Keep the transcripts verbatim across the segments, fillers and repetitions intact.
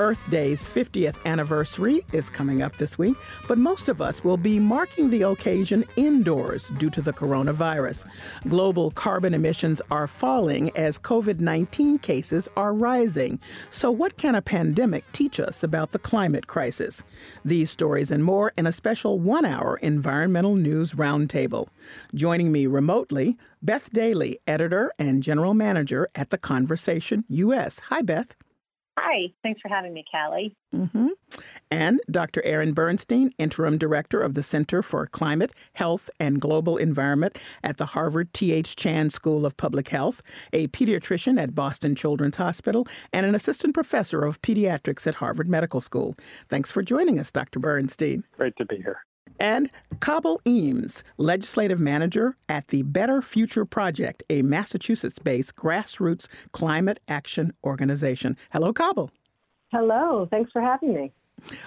Earth Day's fiftieth anniversary is coming up this week, but most of us will be marking the occasion indoors due to the coronavirus. Global carbon emissions are falling as COVID nineteen cases are rising. So what can a pandemic teach us about the climate crisis? These stories and more in a special one-hour Environmental News Roundtable. Joining me remotely, Beth Daly, editor and general manager at The Conversation U S. Hi, Beth. Hi. Thanks for having me, Callie. Mm-hmm. And Doctor Aaron Bernstein, interim director of the Center for Climate, Health, and Global Environment at the Harvard T H Chan School of Public Health, a pediatrician at Boston Children's Hospital, and an assistant professor of pediatrics at Harvard Medical School. Thanks for joining us, Doctor Bernstein. Great to be here. And Cabell Eames, legislative manager at the Better Future Project, a Massachusetts-based grassroots climate action organization. Hello, Cabell. Hello. Thanks for having me.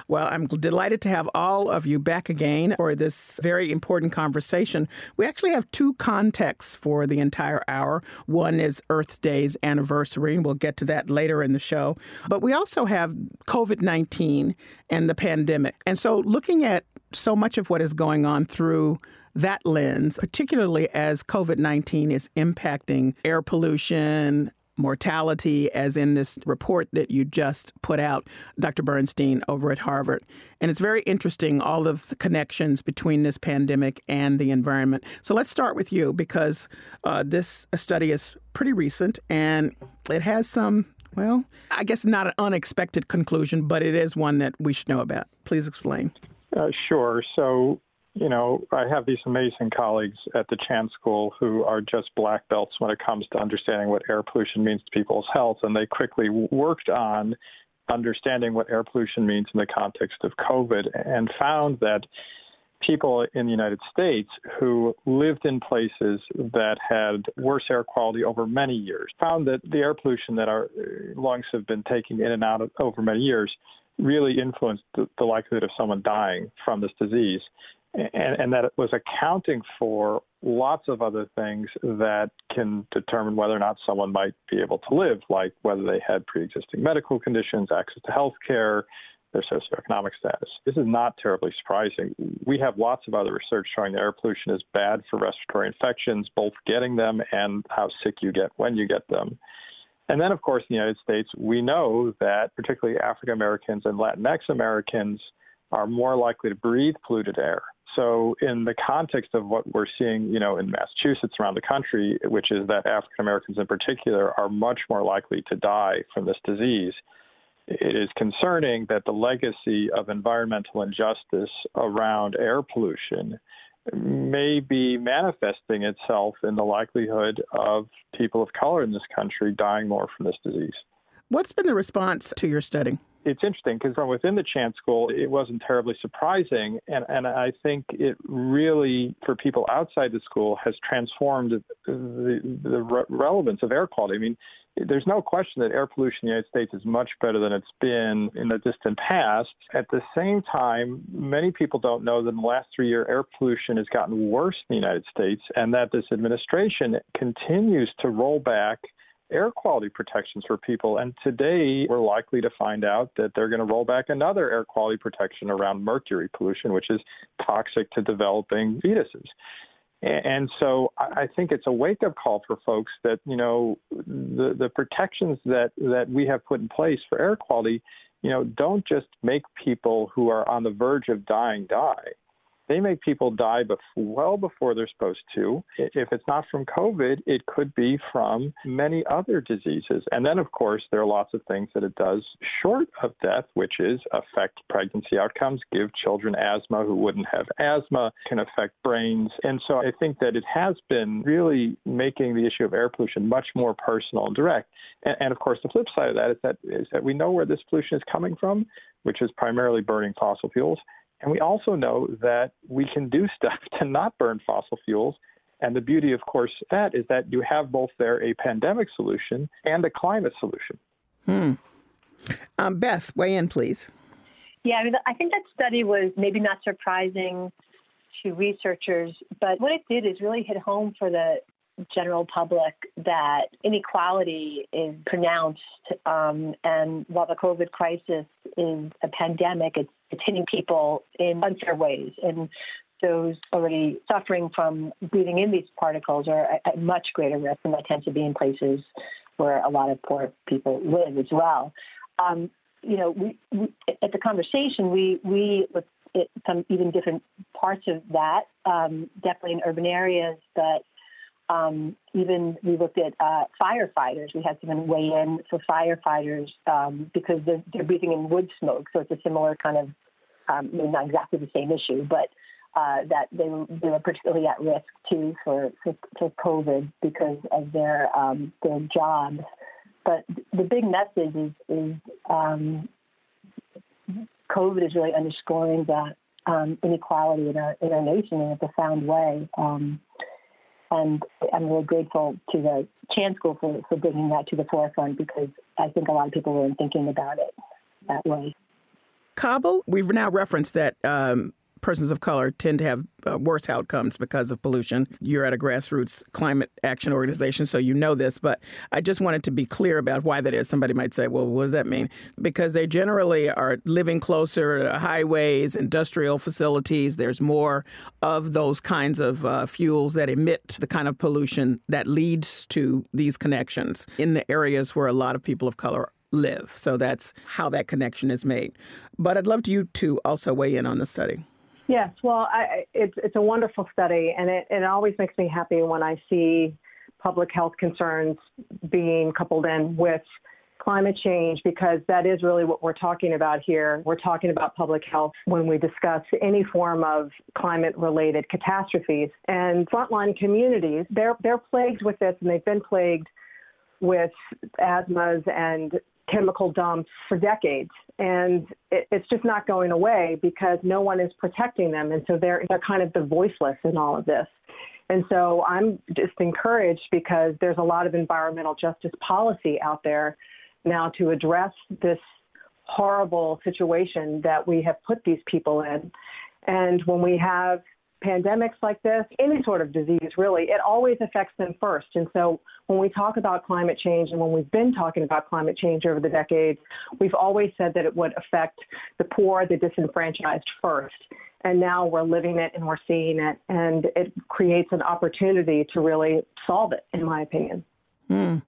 Well, I'm delighted to have all of you back again for this very important conversation. We actually have two contexts for the entire hour. One is Earth Day's anniversary, and we'll get to that later in the show. But we also have COVID nineteen and the pandemic. And so looking at so much of what is going on through that lens, particularly as COVID nineteen is impacting air pollution, mortality, as in this report that you just put out, Doctor Bernstein, over at Harvard. And it's very interesting, all of the connections between this pandemic and the environment. So let's start with you, because uh, this study is pretty recent, and it has some, well, I guess not an unexpected conclusion, but it is one that we should know about. Please explain. Uh, sure. So, you know, I have these amazing colleagues at the Chan School who are just black belts when it comes to understanding what air pollution means to people's health. And they quickly worked on understanding what air pollution means in the context of COVID and found that people in the United States who lived in places that had worse air quality over many years found that the air pollution that our lungs have been taking in and out of over many years really influenced the likelihood of someone dying from this disease, and, and that it was accounting for lots of other things that can determine whether or not someone might be able to live, like whether they had pre-existing medical conditions, access to health care, their socioeconomic status. This is not terribly surprising. We have lots of other research showing that air pollution is bad for respiratory infections, both getting them and how sick you get when you get them. And then, of course, in the United States, we know that particularly African Americans and Latinx Americans are more likely to breathe polluted air. So in the context of what we're seeing, you know, in Massachusetts around the country, which is that African Americans in particular are much more likely to die from this disease, it is concerning that the legacy of environmental injustice around air pollution may be manifesting itself in the likelihood of people of color in this country dying more from this disease. What's been the response to your study? It's interesting because from within the Chan School, it wasn't terribly surprising. And, and I think it really, for people outside the school, has transformed the, the re- relevance of air quality. I mean, there's no question that air pollution in the United States is much better than it's been in the distant past. At the same time, many people don't know that in the last three years, air pollution has gotten worse in the United States and that this administration continues to roll back air quality protections for people. And today, we're likely to find out that they're going to roll back another air quality protection around mercury pollution, which is toxic to developing fetuses. And so I think it's a wake-up call for folks that, you know, the, the protections that, that we have put in place for air quality, you know, don't just make people who are on the verge of dying die. They make people die before, well before they're supposed to. If it's not from COVID, it could be from many other diseases. And then, of course, there are lots of things that it does short of death, which is affect pregnancy outcomes, give children asthma who wouldn't have asthma, can affect brains. And so I think that it has been really making the issue of air pollution much more personal and direct. And, and of course, the flip side of that is that is that we know where this pollution is coming from, which is primarily burning fossil fuels. And we also know that we can do stuff to not burn fossil fuels. And the beauty, of course, that is that you have both there a pandemic solution and a climate solution. Hmm. Um, Beth, weigh in, please. Yeah, I mean, I think that study was maybe not surprising to researchers, but what it did is really hit home for the general public that inequality is pronounced. Um, and while the COVID crisis is a pandemic, it's, it's hitting people in unfair ways. And those already suffering from breathing in these particles are at much greater risk, and that tends to be in places where a lot of poor people live as well. Um, you know, we, we, at the conversation, we, we looked at some even different parts of that, um, definitely in urban areas, but Um, even we looked at uh, firefighters. We had someone weigh in for firefighters um, because they're, they're breathing in wood smoke. So it's a similar kind of, um, not exactly the same issue, but uh, that they were, they were particularly at risk too for, for, for COVID because of their um, their jobs. But the big message is, is um, COVID is really underscoring that um, inequality in our in our nation in a profound way. Um, And I'm really grateful to the Chan School for, for bringing that to the forefront because I think a lot of people weren't thinking about it that way. Cabell, we've now referenced that um, persons of color tend to have uh, worse outcomes because of pollution. You're at a grassroots climate action organization, so you know this, but I just wanted to be clear about why that is. Somebody might say, well, what does that mean? Because they generally are living closer to highways, industrial facilities. There's more of those kinds of uh, fuels that emit the kind of pollution that leads to these connections in the areas where a lot of people of color live. So that's how that connection is made. But I'd love you to also weigh in on the study. Yes, well, I, it's it's a wonderful study, and it, it always makes me happy when I see public health concerns being coupled in with climate change, because that is really what we're talking about here. We're talking about public health when we discuss any form of climate-related catastrophes. And frontline communities, they're they're plagued with this, and they've been plagued with asthmas and chemical dumps for decades. And it, it's just not going away because no one is protecting them. And so they're, they're kind of the voiceless in all of this. And so I'm just encouraged because there's a lot of environmental justice policy out there now to address this horrible situation that we have put these people in. And when we have pandemics like this, any sort of disease, really, it always affects them first. And so when we talk about climate change and when we've been talking about climate change over the decades, we've always said that it would affect the poor, the disenfranchised first. And now we're living it and we're seeing it. And it creates an opportunity to really solve it, in my opinion. Mm.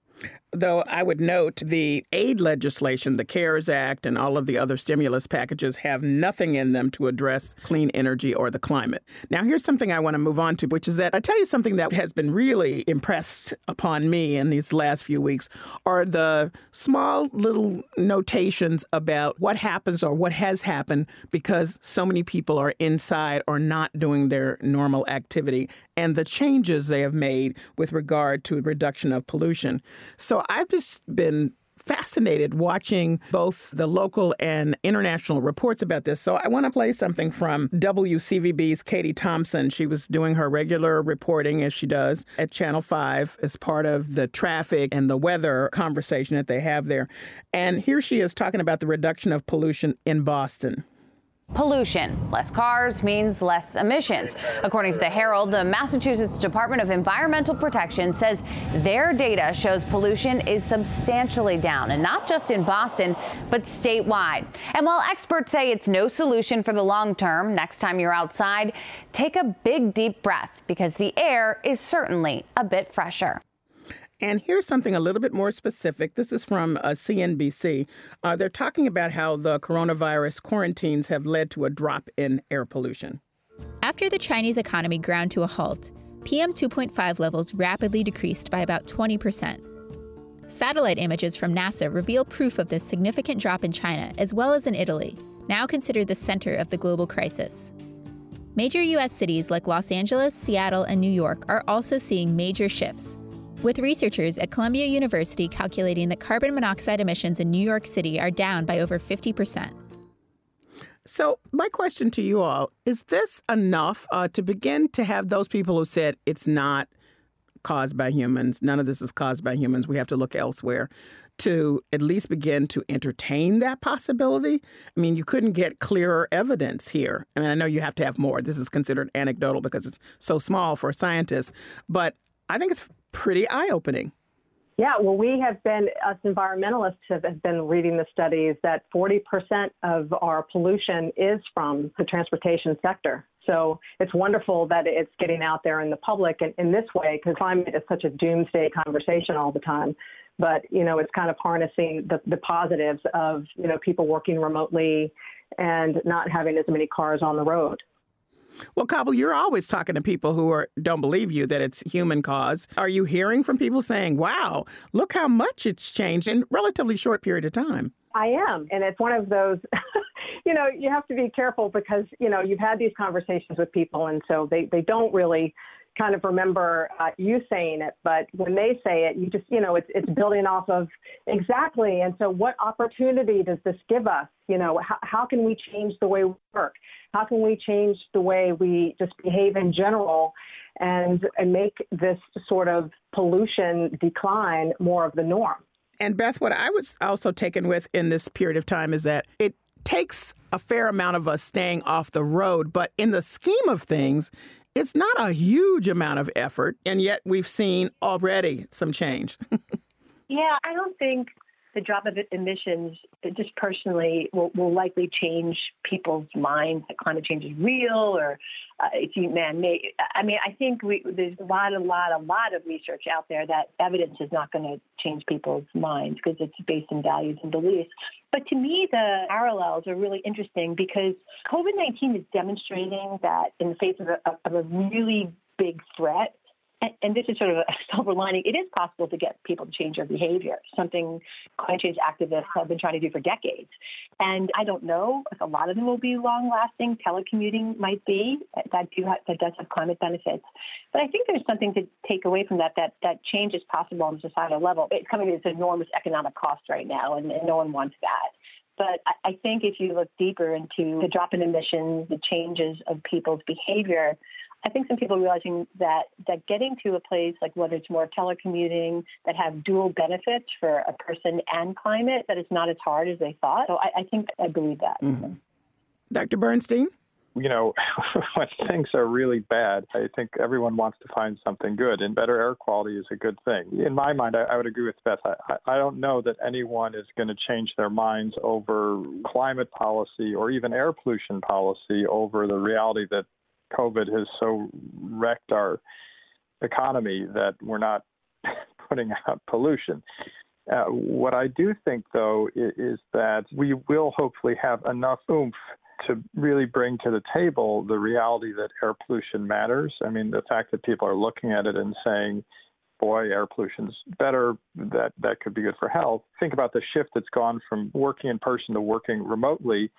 Though I would note the aid legislation, the CARES Act, and all of the other stimulus packages have nothing in them to address clean energy or the climate. Now, here's something I want to move on to, which is that I tell you something that has been really impressed upon me in these last few weeks are the small little notations about what happens or what has happened because so many people are inside or not doing their normal activity and the changes they have made with regard to reduction of pollution. So I've just been fascinated watching both the local and international reports about this. So I want to play something from W C V B's Katie Thompson. She was doing her regular reporting, as she does, at Channel five as part of the traffic and the weather conversation that they have there. And here she is talking about the reduction of pollution in Boston. Pollution. Less cars means less emissions. According to the Herald, the Massachusetts Department of Environmental Protection says their data shows pollution is substantially down, and not just in Boston, but statewide. And while experts say it's no solution for the long term, next time you're outside, take a big, deep breath because the air is certainly a bit fresher. And here's something a little bit more specific. This is from uh, C N B C. Uh, they're talking about how the coronavirus quarantines have led to a drop in air pollution. After the Chinese economy ground to a halt, P M two point five levels rapidly decreased by about twenty percent. Satellite images from NASA reveal proof of this significant drop in China, as well as in Italy, now considered the center of the global crisis. Major U S cities like Los Angeles, Seattle, and New York are also seeing major shifts, with researchers at Columbia University calculating that carbon monoxide emissions in New York City are down by over fifty percent. So my question to you all, is this enough uh, to begin to have those people who said it's not caused by humans, none of this is caused by humans, we have to look elsewhere, to at least begin to entertain that possibility? I mean, you couldn't get clearer evidence here. I mean, I know you have to have more. This is considered anecdotal because it's so small for scientists, but I think it's pretty eye-opening. Yeah, well, we have been, us environmentalists have been reading the studies that forty percent of our pollution is from the transportation sector. So it's wonderful that it's getting out there in the public in, in this way, because climate is such a doomsday conversation all the time. But, you know, it's kind of harnessing the, the positives of, you know, people working remotely and not having as many cars on the road. Well, Cabell, you're always talking to people who are, don't believe you that it's human cause. Are you hearing from people saying, wow, look how much it's changed in a relatively short period of time? I am. And it's one of those, you know, you have to be careful because, you know, you've had these conversations with people and so they, they don't really kind of remember uh, you saying it, but when they say it, you just, you know, it's it's building off of exactly. And so what opportunity does this give us? You know, how, how can we change the way we work? How can we change the way we just behave in general and, and make this sort of pollution decline more of the norm? And Beth, what I was also taken with in this period of time is that it takes a fair amount of us staying off the road, but in the scheme of things, it's not a huge amount of effort, and yet we've seen already some change. Yeah, I don't think the drop of emissions, just personally, will, will likely change people's minds that climate change is real or uh, it's man-made. I mean, I think we, there's a lot, a lot, a lot of research out there that evidence is not going to change people's minds because it's based on values and beliefs. But to me, the parallels are really interesting because COVID nineteen is demonstrating that in the face of a, of a really big threat, and this is sort of a silver lining, it is possible to get people to change their behavior, something climate change activists have been trying to do for decades. And I don't know if a lot of them will be long-lasting. Telecommuting might be. That, do have, that does have climate benefits. But I think there's something to take away from that, that, that change is possible on a societal level. It's coming at this enormous economic cost right now, and, and no one wants that. But I think if you look deeper into the drop in emissions, the changes of people's behavior, I think some people are realizing that, that getting to a place like whether it's more telecommuting that have dual benefits for a person and climate, that it's not as hard as they thought. So I, I think I believe that. Mm-hmm. Doctor Bernstein? You know, when things are really bad, I think everyone wants to find something good, and better air quality is a good thing. In my mind, I, I would agree with Beth. I, I don't know that anyone is going to change their minds over climate policy or even air pollution policy over the reality that COVID has so wrecked our economy that we're not putting out pollution. Uh, what I do think, though, is, is that we will hopefully have enough oomph to really bring to the table the reality that air pollution matters. I mean, the fact that people are looking at it and saying, boy, air pollution's better, that, that could be good for health. Think about the shift that's gone from working in person to working remotely.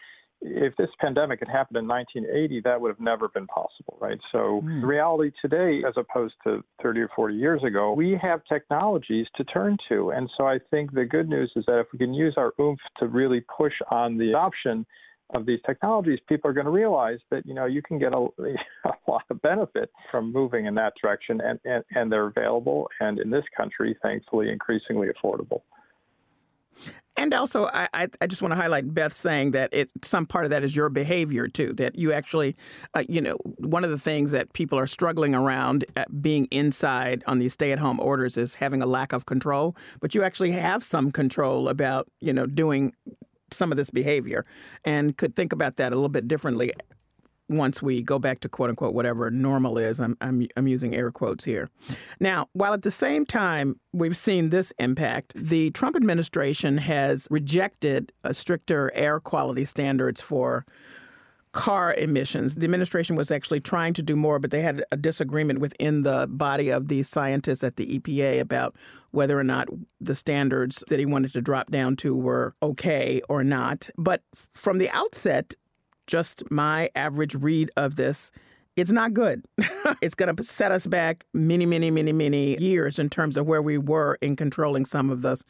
If this pandemic had happened in nineteen eighty, that would have never been possible, right? So mm. reality today, as opposed to thirty or forty years ago, we have technologies to turn to. And so I think the good news is that if we can use our oomph to really push on the adoption of these technologies, people are going to realize that, you know, you can get a, a lot of benefit from moving in that direction, and, and, and they're available, and in this country, thankfully, increasingly affordable. And also, I, I just want to highlight Beth saying that it, some part of that is your behavior, too, that you actually, uh, you know, one of the things that people are struggling around being inside on these stay-at-home orders is having a lack of control. But you actually have some control about, you know, doing some of this behavior, and could think about that a little bit differently once we go back to, quote unquote, whatever normal is. I'm, I'm I'm using air quotes here. Now, while at the same time we've seen this impact, the Trump administration has rejected a stricter air quality standards for car emissions. The administration was actually trying to do more, but they had a disagreement within the body of the scientists at the E P A about whether or not the standards that he wanted to drop down to were okay or not. But from the outset, just my average read of this, it's not good. It's going to set us back many, many, many, many years in terms of where we were in controlling some of the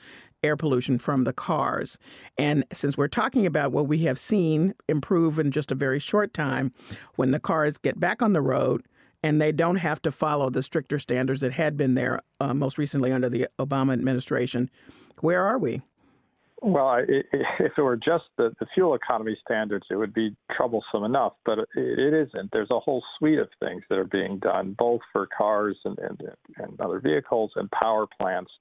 air pollution from the cars. And since we're talking about what we have seen improve in just a very short time, when the cars get back on the road and they don't have to follow the stricter standards that had been there uh, most recently under the Obama administration, where are we? Well, it, it, if it were just the, the fuel economy standards, it would be troublesome enough, but it, it isn't. There's a whole suite of things that are being done, both for cars and, and, and other vehicles and power plants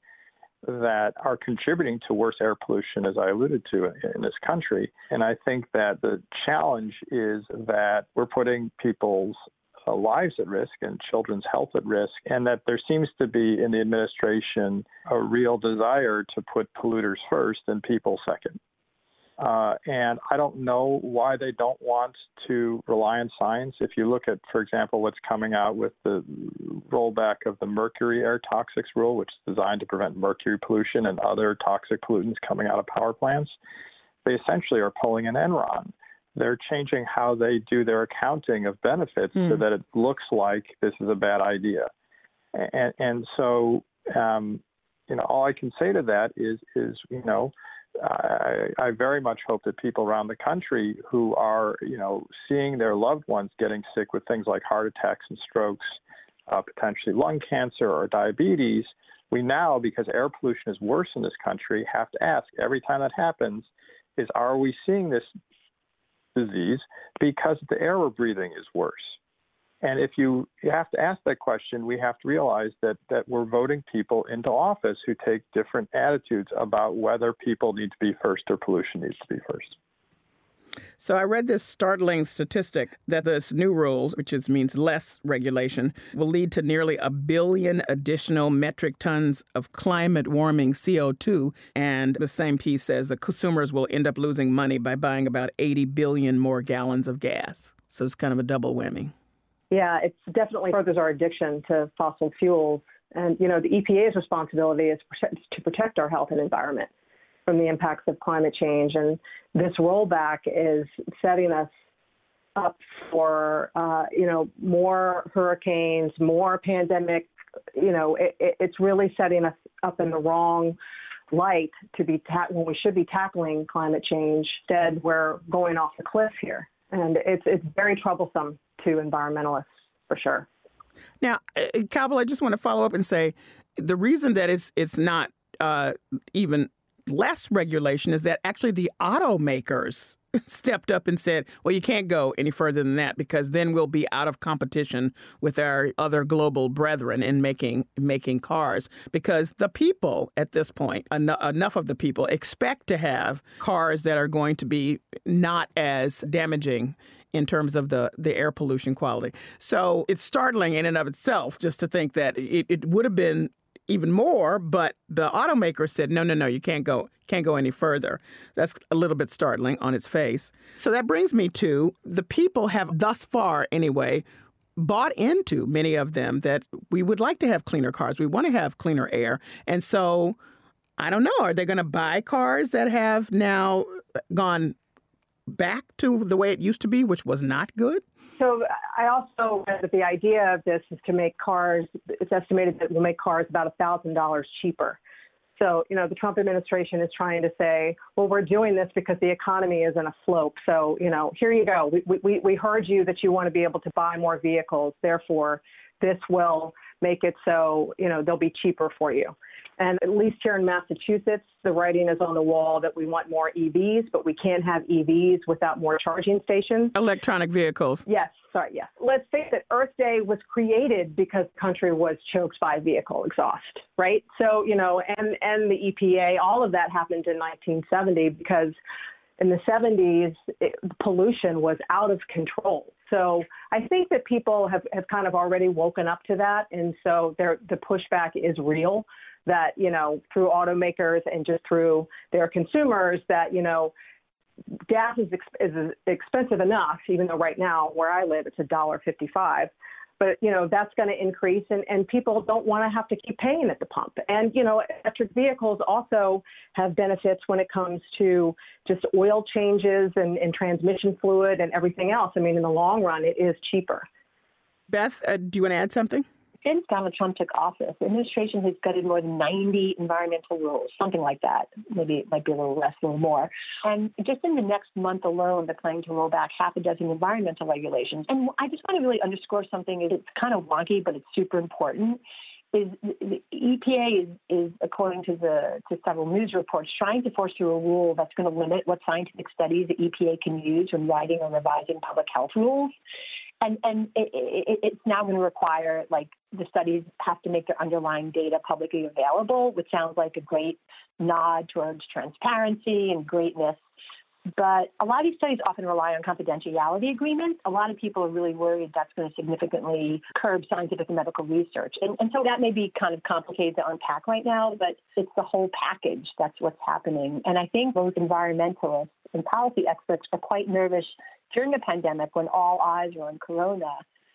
that are contributing to worse air pollution, as I alluded to, in, in this country. And I think that the challenge is that we're putting people's uh, lives at risk and children's health at risk, and that there seems to be in the administration a real desire to put polluters first and people second. Uh, and I don't know why they don't want to rely on science. If you look at, for example, what's coming out with the rollback of the Mercury Air Toxics Rule, which is designed to prevent mercury pollution and other toxic pollutants coming out of power plants, they essentially are pulling an Enron. They're changing how they do their accounting of benefits mm. so that it looks like this is a bad idea. And, and so, um, you know, all I can say to that is, is you know, I, I very much hope that people around the country who are, you know, seeing their loved ones getting sick with things like heart attacks and strokes, uh, potentially lung cancer or diabetes, we now, because air pollution is worse in this country, have to ask every time that happens is, are we seeing this disease because the air we're breathing is worse? And if you, you have to ask that question, we have to realize that that we're voting people into office who take different attitudes about whether people need to be first or pollution needs to be first. So I read this startling statistic that this new rules, which is, means less regulation, will lead to nearly a billion additional metric tons of climate warming C O two. And the same piece says the consumers will end up losing money by buying about eighty billion more gallons of gas. So it's kind of a double whammy. Yeah, it definitely furthers our addiction to fossil fuels. And, you know, the E P A's responsibility is to protect our health and environment from the impacts of climate change. And this rollback is setting us up for, uh, you know, more hurricanes, more pandemic. You know, it, it's really setting us up in the wrong light to be ta- when we should be tackling climate change. Instead, we're going off the cliff here. And it's it's very troublesome to environmentalists, for sure. Now, Cabell, I just want to follow up and say the reason that it's it's not uh, even less regulation is that actually the automakers stepped up and said, well, you can't go any further than that because then we'll be out of competition with our other global brethren in making making cars, because the people at this point, en- enough of the people expect to have cars that are going to be not as damaging in terms of the, the air pollution quality. So it's startling in and of itself just to think that it, it would have been even more, but the automaker said, no, no, no, you can't go, can't go any further. That's a little bit startling on its face. So that brings me to the people have thus far, anyway, bought into, many of them, that we would like to have cleaner cars. We want to have cleaner air. And so, I don't know, are they going to buy cars that have now gone back to the way it used to be, which was not good? So I also read that the idea of this is to make cars, it's estimated that we'll make cars about one thousand dollars cheaper. So, you know, the Trump administration is trying to say, well, we're doing this because the economy is in a slope. So, you know, here you go. We, we, we heard you that you want to be able to buy more vehicles. Therefore, this will make it so, you know, they'll be cheaper for you. And at least here in Massachusetts, the writing is on the wall that we want more E Vs, but we can't have E Vs without more charging stations. Electric vehicles. Yes. Sorry. Yes. Let's face it. Earth Day was created because the country was choked by vehicle exhaust. Right. So, you know, and, and the E P A, all of that happened in nineteen seventy because in the seventies, it, pollution was out of control. So I think that people have, have kind of already woken up to that. And so the pushback is real. That, you know, through automakers and just through their consumers that, you know, gas is, exp- is expensive enough, even though right now where I live, it's one dollar fifty-five. But, you know, that's going to increase, and, and people don't want to have to keep paying at the pump. And, you know, electric vehicles also have benefits when it comes to just oil changes and, and transmission fluid and everything else. I mean, in the long run, it is cheaper. Beth, uh, do you want to add something? Since Donald Trump took office, the administration has gutted more than ninety environmental rules, something like that. Maybe it might be a little less, a little more. And just in the next month alone, they're planning to roll back half a dozen environmental regulations. And I just want to really underscore something. It's kind of wonky, but it's super important. Is the E P A is, is according to the to several news reports, trying to force through a rule that's going to limit what scientific studies the E P A can use when writing or revising public health rules. And and it, it, it's now going to require, like, the studies have to make their underlying data publicly available, which sounds like a great nod towards transparency and greatness. But a lot of these studies often rely on confidentiality agreements. A lot of people are really worried that's going to significantly curb scientific and medical research. And, and so that may be kind of complicated to unpack right now, but it's the whole package. That's what's happening. And I think both environmentalists and policy experts are quite nervous during the pandemic when all eyes are on corona.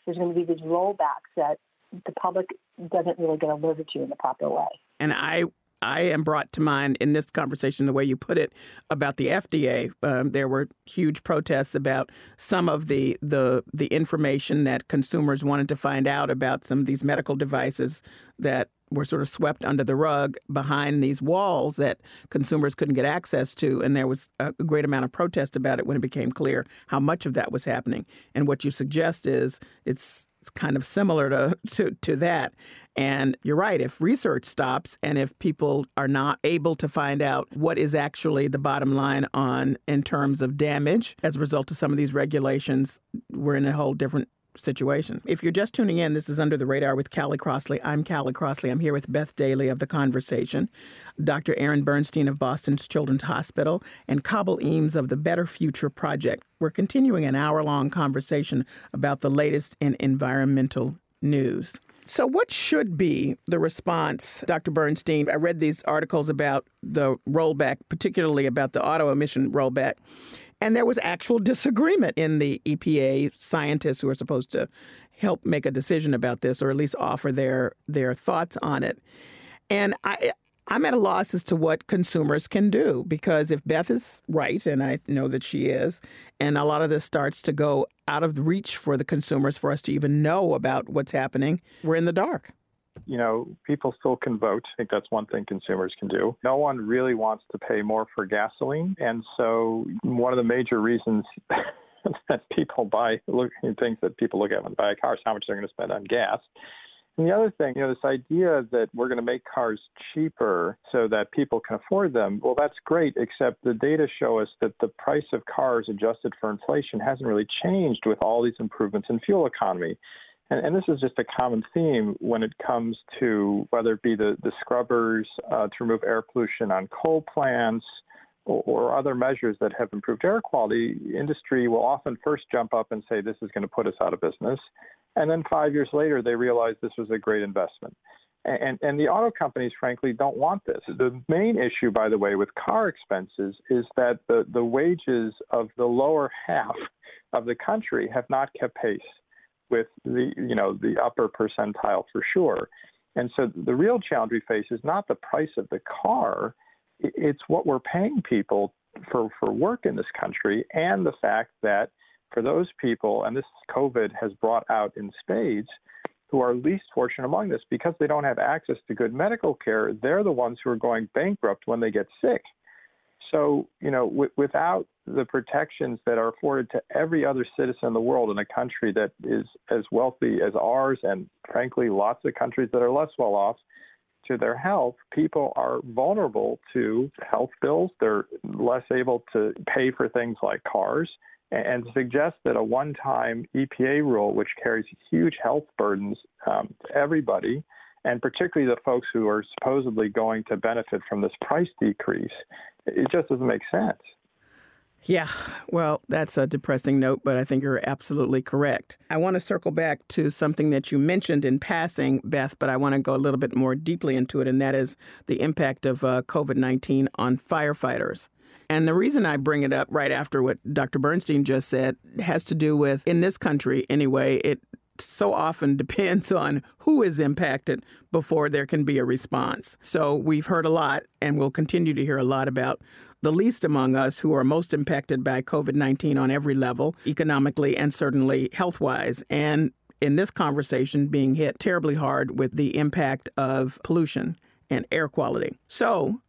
There's going to be these rollbacks that the public doesn't really get alerted to in the proper way. And I... I am brought to mind in this conversation, the way you put it, about the F D A. Um, there were huge protests about some of the, the the information that consumers wanted to find out about some of these medical devices that were sort of swept under the rug behind these walls that consumers couldn't get access to. And there was a great amount of protest about it when it became clear how much of that was happening. And what you suggest is it's It's kind of similar to, to, to that. And you're right, if research stops and if people are not able to find out what is actually the bottom line on in terms of damage as a result of some of these regulations, we're in a whole different situation. If you're just tuning in, this is Under the Radar with Callie Crossley. I'm Callie Crossley. I'm here with Beth Daly of The Conversation, Doctor Aaron Bernstein of Boston's Children's Hospital, and Cabell Eames of the Better Future Project. We're continuing an hour-long conversation about the latest in environmental news. So what should be the response, Doctor Bernstein? I read these articles about the rollback, particularly about the auto emission rollback. And there was actual disagreement in the E P A scientists who are supposed to help make a decision about this, or at least offer their their thoughts on it. And I, I'm at a loss as to what consumers can do, because if Beth is right, and I know that she is, and a lot of this starts to go out of reach for the consumers for us to even know about what's happening, we're in the dark. You know, people still can vote. I think that's one thing consumers can do. No one really wants to pay more for gasoline. And so one of the major reasons that people buy, look, things that people look at when they buy a car is how much they're going to spend on gas. And the other thing, you know, this idea that we're going to make cars cheaper so that people can afford them, well, that's great, except the data show us that the price of cars adjusted for inflation hasn't really changed with all these improvements in fuel economy. And, and this is just a common theme when it comes to whether it be the, the scrubbers uh, to remove air pollution on coal plants or, or other measures that have improved air quality. Industry will often first jump up and say, this is going to put us out of business. And then five years later, they realize this was a great investment. And, and the auto companies, frankly, don't want this. The main issue, by the way, with car expenses is that the, the wages of the lower half of the country have not kept pace with the, you know, the upper percentile for sure. And so the real challenge we face is not the price of the car. It's what we're paying people for, for work in this country, and the fact that for those people, and this COVID has brought out in spades, who are least fortunate among this, because they don't have access to good medical care, they're the ones who are going bankrupt when they get sick. So, you know, w- without the protections that are afforded to every other citizen in the world in a country that is as wealthy as ours, and frankly, lots of countries that are less well off, to their health, people are vulnerable to health bills. They're less able to pay for things like cars, and, and suggest that a one-time E P A rule, which carries huge health burdens um, to everybody, and particularly the folks who are supposedly going to benefit from this price decrease, it just doesn't make sense. Yeah, well, that's a depressing note, but I think you're absolutely correct. I want to circle back to something that you mentioned in passing, Beth, but I want to go a little bit more deeply into it, and that is the impact of uh, COVID nineteen on firefighters. And the reason I bring it up right after what Doctor Bernstein just said has to do with, in this country anyway, it so often depends on who is impacted before there can be a response. So we've heard a lot, and we'll continue to hear a lot about the least among us who are most impacted by COVID nineteen on every level, economically and certainly health-wise. And in this conversation, being hit terribly hard with the impact of pollution and air quality. So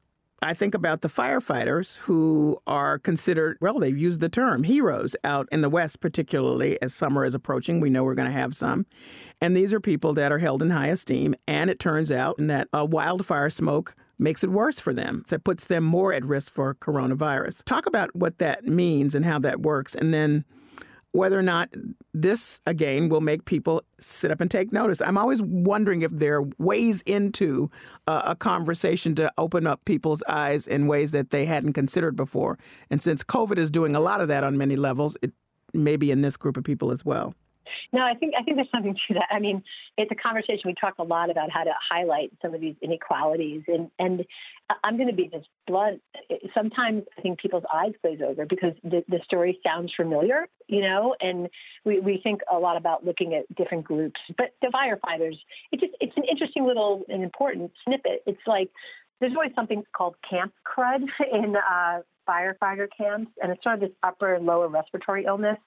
I think about the firefighters who are considered, well, they've used the term heroes out in the West, particularly as summer is approaching. We know we're going to have some. And these are people that are held in high esteem. And it turns out that a wildfire smoke makes it worse for them. So it puts them more at risk for coronavirus. Talk about what that means and how that works. And then whether or not this, again, will make people sit up and take notice. I'm always wondering if there are ways into uh, a conversation to open up people's eyes in ways that they hadn't considered before. And since COVID is doing a lot of that on many levels, it may be in this group of people as well. No, I think I think there's something to that. I mean, it's a conversation. We talk a lot about how to highlight some of these inequalities. And, and I'm going to be just blunt. Sometimes I think people's eyes glaze over because the, the story sounds familiar, you know, and we, we think a lot about looking at different groups. But the firefighters, it just it's an interesting little and important snippet. It's like there's always something called camp crud in uh, firefighter camps. And it's sort of this upper and lower respiratory illness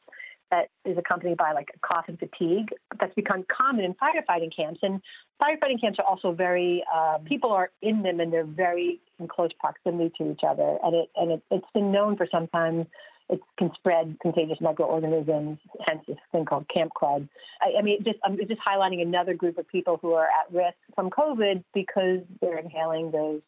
that is accompanied by like cough and fatigue that's become common in firefighting camps. And firefighting camps are also very, um, people are in them and they're very in close proximity to each other. And, it, and it, it's been known for some time it can spread contagious microorganisms, hence this thing called camp crud. I, I mean, just I'm just highlighting another group of people who are at risk from COVID because they're inhaling those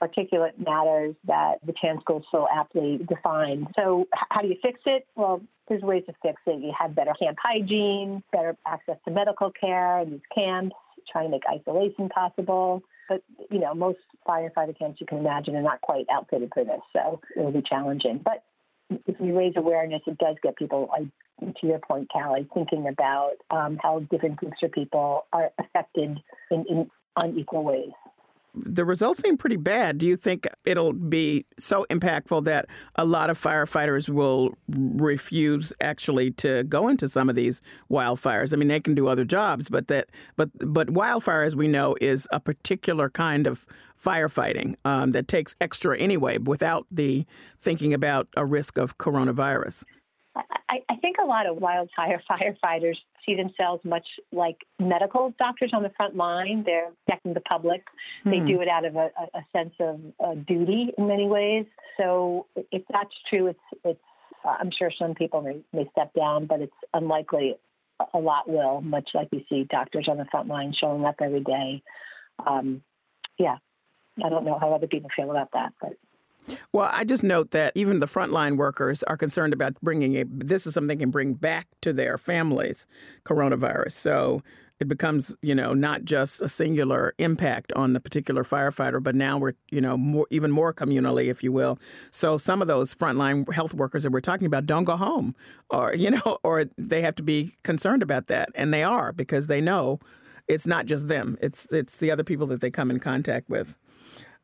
particulate matters that the Chan School so aptly defined. So h- how do you fix it? Well, there's ways to fix it. You have better camp hygiene, better access to medical care in these camps, trying to make isolation possible. But, you know, most firefighter camps you can imagine are not quite outfitted for this, so it'll be challenging. But if you raise awareness, it does get people, like, to your point, Callie, thinking about um, how different groups of people are affected in, in unequal ways. The results seem pretty bad. Do you think it'll be so impactful that a lot of firefighters will refuse actually to go into some of these wildfires? I mean, they can do other jobs, but that, but but wildfire, as we know, is a particular kind of firefighting um, that takes extra anyway without the thinking about a risk of coronavirus. I, I think a lot of wildfire firefighters see themselves much like medical doctors on the front line. They're protecting the public. Hmm. They do it out of a, a sense of uh, duty in many ways. So if that's true, it's, it's uh, I'm sure some people may, may step down, but it's unlikely a lot will, much like you see doctors on the front line showing up every day. Um, yeah, I don't know how other people feel about that, but well, I just note that even the frontline workers are concerned about bringing a, this is something they can bring back to their families, coronavirus. So it becomes, you know, not just a singular impact on the particular firefighter, but now we're, you know, more, even more communally, if you will. So some of those frontline health workers that we're talking about don't go home or, you know, or they have to be concerned about that. And they are because they know it's not just them. It's it's the other people that they come in contact with.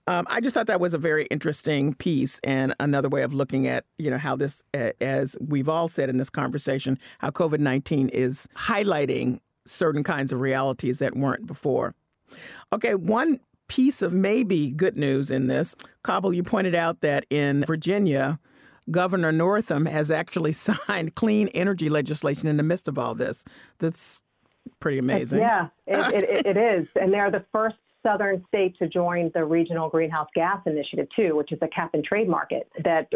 Um, I just thought that was a very interesting piece and another way of looking at, you know, how this, as we've all said in this conversation, how COVID nineteen is highlighting certain kinds of realities that weren't before. Okay, one piece of maybe good news in this, Cabell, you pointed out that in Virginia, Governor Northam has actually signed clean energy legislation in the midst of all this. That's pretty amazing. Yeah, it, it, it is. And they're the first Southern state to join the Regional Greenhouse Gas Initiative, too, which is a cap and trade market that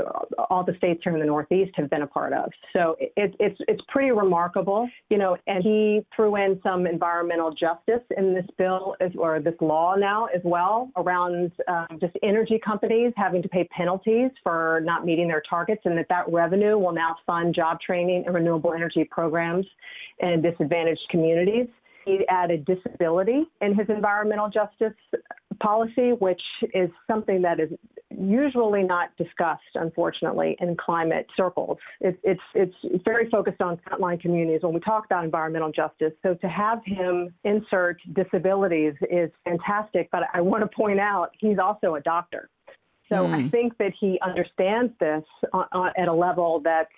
all the states here in the Northeast have been a part of. So it, it's it's pretty remarkable, you know, and he threw in some environmental justice in this bill as, or this law now as well around um, just energy companies having to pay penalties for not meeting their targets and that that revenue will now fund job training and renewable energy programs in disadvantaged communities. He added disability in his environmental justice policy, which is something that is usually not discussed, unfortunately, in climate circles. It, it's it's very focused on frontline communities when we talk about environmental justice. So to have him insert disabilities is fantastic, but I want to point out he's also a doctor. So mm. I think that he understands this on, on, at a level that,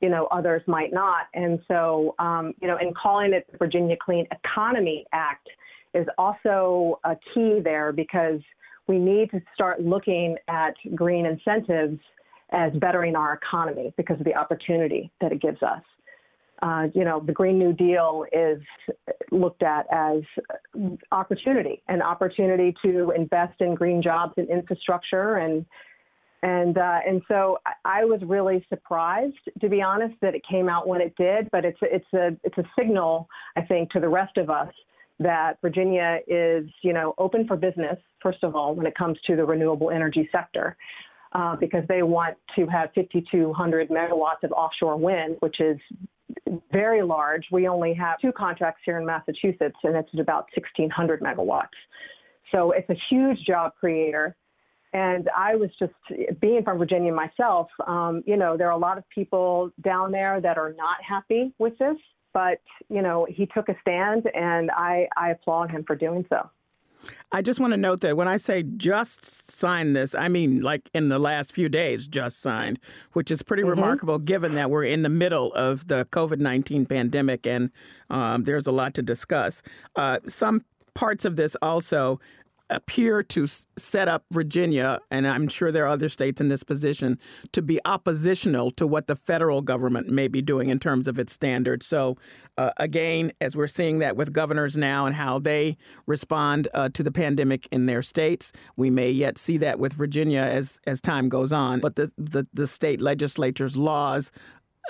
you know, others might not. And so, um, you know, in calling it the Virginia Clean Economy Act is also a key there, because we need to start looking at green incentives as bettering our economy because of the opportunity that it gives us. Uh, you know, the Green New Deal is looked at as opportunity, an opportunity to invest in green jobs and infrastructure. And and uh, and so I was really surprised, to be honest, that it came out when it did. But it's it's a it's a signal, I think, to the rest of us that Virginia is, you know, open for business, first of all, when it comes to the renewable energy sector. Uh, because they want to have fifty-two hundred megawatts of offshore wind, which is very large. We only have two contracts here in Massachusetts, and it's about sixteen hundred megawatts. So it's a huge job creator. And I was just, being from Virginia myself, um, you know, there are a lot of people down there that are not happy with this. But, you know, he took a stand, and I, I applaud him for doing so. I just want to note that when I say just sign this, I mean like in the last few days just signed, which is pretty mm-hmm. remarkable given that we're in the middle of the COVID nineteen pandemic and um, there's a lot to discuss. Uh, some parts of this also appear to set up Virginia, and I'm sure there are other states in this position, to be oppositional to what the federal government may be doing in terms of its standards. So uh, again, as we're seeing that with governors now and how they respond uh, to the pandemic in their states, we may yet see that with Virginia as as time goes on. But the, the, the state legislature's laws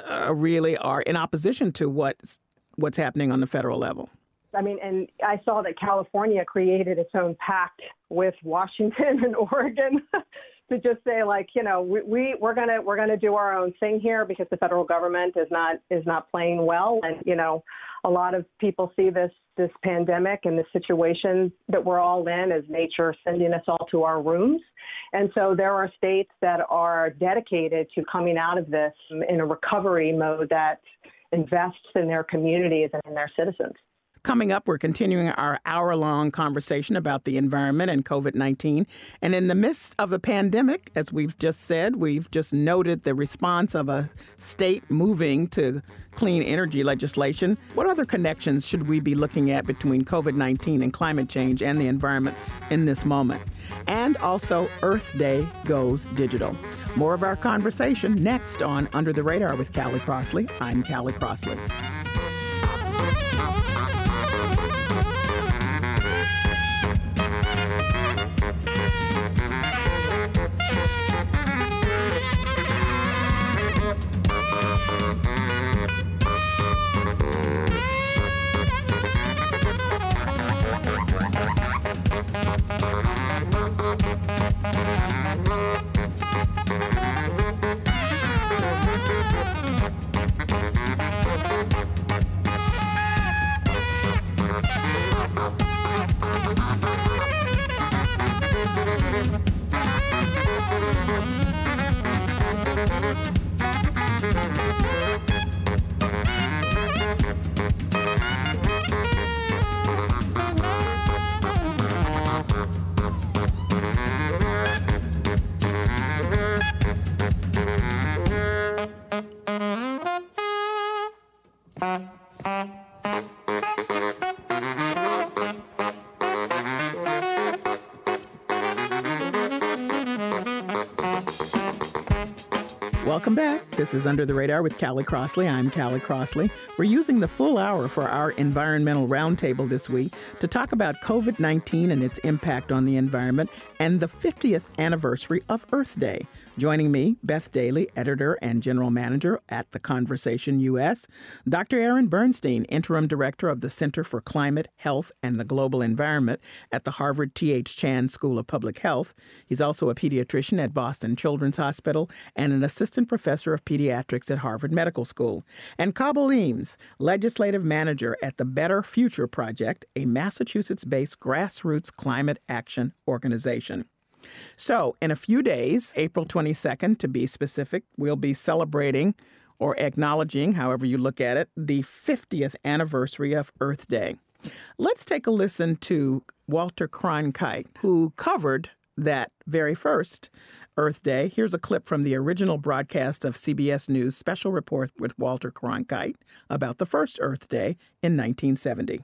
uh, really are in opposition to what's, what's happening on the federal level. I mean, and I saw that California created its own pact with Washington and Oregon to just say, like, you know, we, we we're gonna we're gonna do our own thing here because the federal government is not is not playing well. And you know, a lot of people see this this pandemic and the situation that we're all in as nature sending us all to our rooms. And so there are states that are dedicated to coming out of this in a recovery mode that invests in their communities and in their citizens. Coming up, we're continuing our hour-long conversation about the environment and COVID nineteen. And in the midst of a pandemic, as we've just said, we've just noted the response of a state moving to clean energy legislation. What other connections should we be looking at between COVID nineteen and climate change and the environment in this moment? And also, Earth Day goes digital. More of our conversation next on Under the Radar with Callie Crossley. I'm Callie Crossley. Welcome back. This is Under the Radar with Callie Crossley. I'm Callie Crossley. We're using the full hour for our environmental roundtable this week to talk about COVID nineteen and its impact on the environment and the fiftieth anniversary of Earth Day. Joining me, Beth Daly, editor and general manager at The Conversation U S, Doctor Aaron Bernstein, interim director of the Center for Climate, Health, and the Global Environment at the Harvard T H Chan School of Public Health. He's also a pediatrician at Boston Children's Hospital and an assistant professor of pediatrics at Harvard Medical School. And Cabell Eames, legislative manager at the Better Future Project, a Massachusetts-based grassroots climate action organization. So in a few days, April twenty-second, to be specific, we'll be celebrating or acknowledging, however you look at it, the fiftieth anniversary of Earth Day. Let's take a listen to Walter Cronkite, who covered that very first Earth Day. Here's a clip from the original broadcast of C B S News special report with Walter Cronkite about the first Earth Day in nineteen seventy.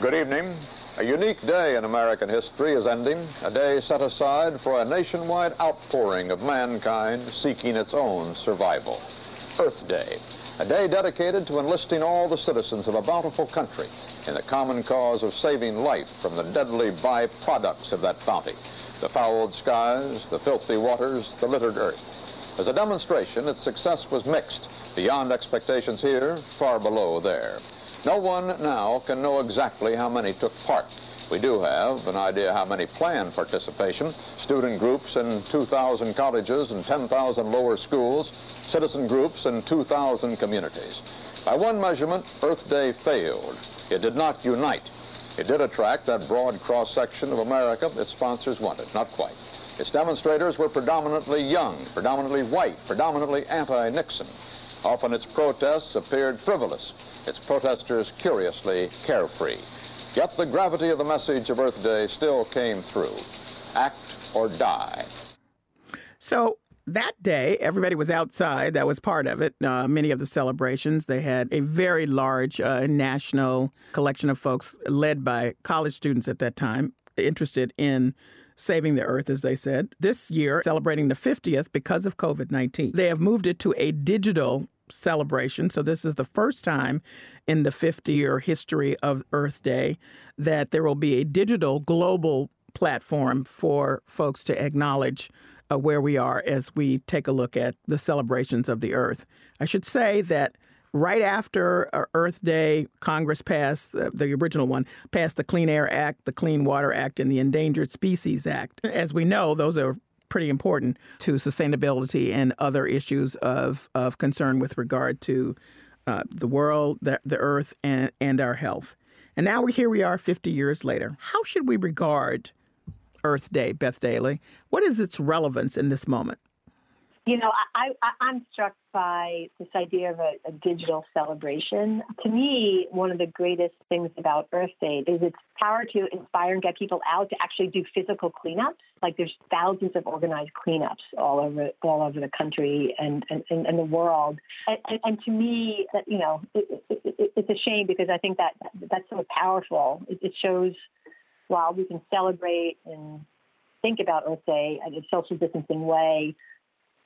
Good evening. A unique day in American history is ending, a day set aside for a nationwide outpouring of mankind seeking its own survival. Earth Day, a day dedicated to enlisting all the citizens of a bountiful country in the common cause of saving life from the deadly byproducts of that bounty, the fouled skies, the filthy waters, the littered earth. As a demonstration, its success was mixed, beyond expectations here, far below there. No one now can know exactly how many took part. We do have an idea how many planned participation. Student groups in two thousand colleges and ten thousand lower schools, citizen groups in two thousand communities. By one measurement, Earth Day failed. It did not unite. It did attract that broad cross-section of America its sponsors wanted, not quite. Its demonstrators were predominantly young, predominantly white, predominantly anti-Nixon. Often its protests appeared frivolous, its protesters curiously carefree. Yet the gravity of the message of Earth Day still came through. Act or die. So that day, everybody was outside. That was part of it. Uh, many of the celebrations, they had a very large uh, national collection of folks led by college students at that time, interested in saving the earth, as they said. This year, celebrating the fiftieth because of COVID nineteen. They have moved it to a digital celebration. So this is the first time in the fifty-year history of Earth Day that there will be a digital global platform for folks to acknowledge uh, where we are as we take a look at the celebrations of the earth. I should say that right after Earth Day, Congress passed, the, the original one, passed the Clean Air Act, the Clean Water Act, and the Endangered Species Act. As we know, those are pretty important to sustainability and other issues of, of concern with regard to uh, the world, the, the earth, and, and our health. And now we're, here we are fifty years later. How should we regard Earth Day, Beth Daly? What is its relevance in this moment? You know, I, I, I'm struck by this idea of a, a digital celebration. To me, one of the greatest things about Earth Day is its power to inspire and get people out to actually do physical cleanups. Like there's thousands of organized cleanups all over all over the country and, and, and the world. And, and, and to me, that, you know, it, it, it, it's a shame because I think that that's so powerful. It, it shows while we can celebrate and think about Earth Day in a social distancing way,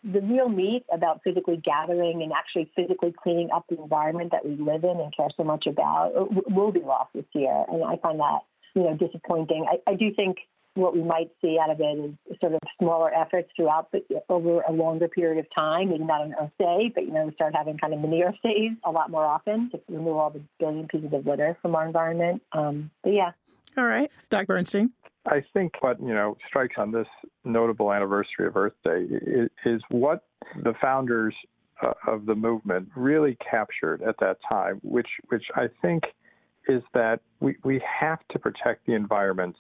the real meat about physically gathering and actually physically cleaning up the environment that we live in and care so much about will be lost this year. And I find that, you know, disappointing. I, I do think what we might see out of it is sort of smaller efforts throughout the, over a longer period of time, maybe not on Earth Day, but, you know, we start having kind of mini Earth Days a lot more often to remove all the billion pieces of litter from our environment. Um, but, yeah. All right. Doctor Bernstein? I think what, you know, strikes on this notable anniversary of Earth Day is, is what the founders uh, of the movement really captured at that time, which which I think is that we, we have to protect the environment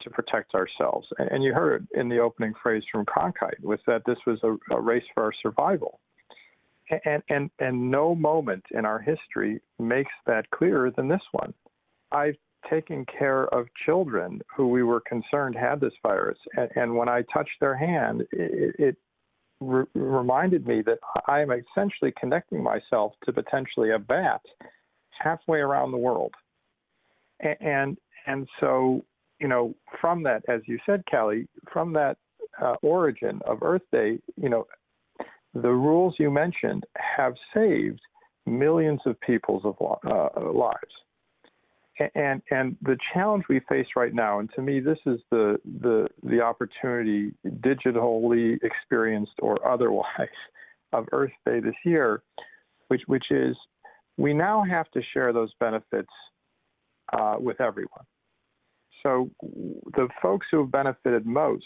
to protect ourselves. And, and you heard in the opening phrase from Cronkite was that this was a, a race for our survival. And, and, and no moment in our history makes that clearer than this one. I've taking care of children who we were concerned had this virus. And, and when I touched their hand, it, it re- reminded me that I am essentially connecting myself to potentially a bat halfway around the world. And, and, and so, you know, from that, as you said, Callie, from that uh, origin of Earth Day, you know, the rules you mentioned have saved millions of people's of, uh, lives. And and the challenge we face right now, and to me, this is the the the opportunity, digitally experienced or otherwise, of Earth Day this year, which which is we now have to share those benefits uh, with everyone. So the folks who have benefited most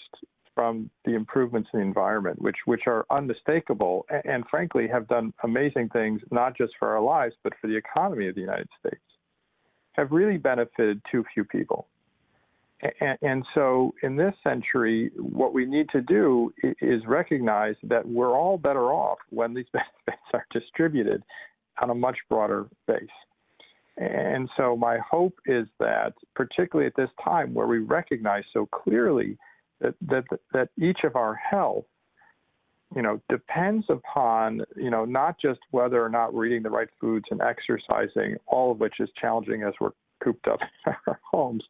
from the improvements in the environment, which which are unmistakable, and, and frankly have done amazing things, not just for our lives, but for the economy of the United States, have really benefited too few people. And, and so in this century, what we need to do is recognize that we're all better off when these benefits are distributed on a much broader base. And so my hope is that, particularly at this time where we recognize so clearly that that, that each of our health, you know, depends upon, you know, not just whether or not we're eating the right foods and exercising, all of which is challenging as we're cooped up in our homes,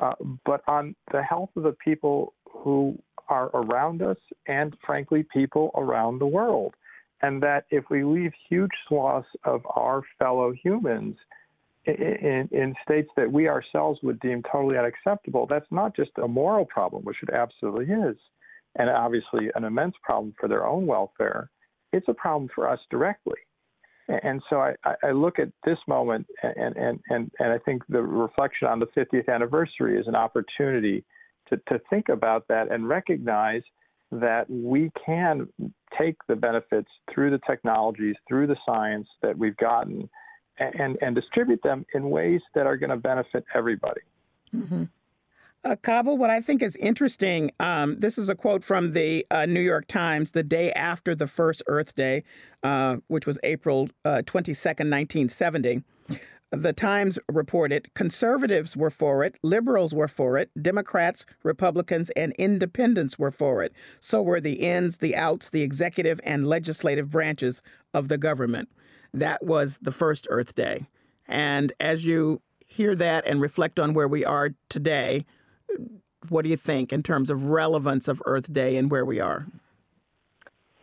uh, but on the health of the people who are around us and, frankly, people around the world. And that if we leave huge swaths of our fellow humans in, in states that we ourselves would deem totally unacceptable, that's not just a moral problem, which it absolutely is, and obviously an immense problem for their own welfare, it's a problem for us directly. And so I, I look at this moment, and, and, and, and I think the reflection on the fiftieth anniversary is an opportunity to, to think about that and recognize that we can take the benefits through the technologies, through the science that we've gotten, and, and distribute them in ways that are going to benefit everybody. Mm-hmm. Uh, Cabell, what I think is interesting, um, this is a quote from the uh, New York Times the day after the first Earth Day, uh, which was April uh, twenty-second, nineteen seventy. The Times reported, conservatives were for it, liberals were for it, Democrats, Republicans, and independents were for it. So were the ins, the outs, the executive and legislative branches of the government. That was the first Earth Day. And as you hear that and reflect on where we are today, what do you think in terms of relevance of Earth Day and where we are?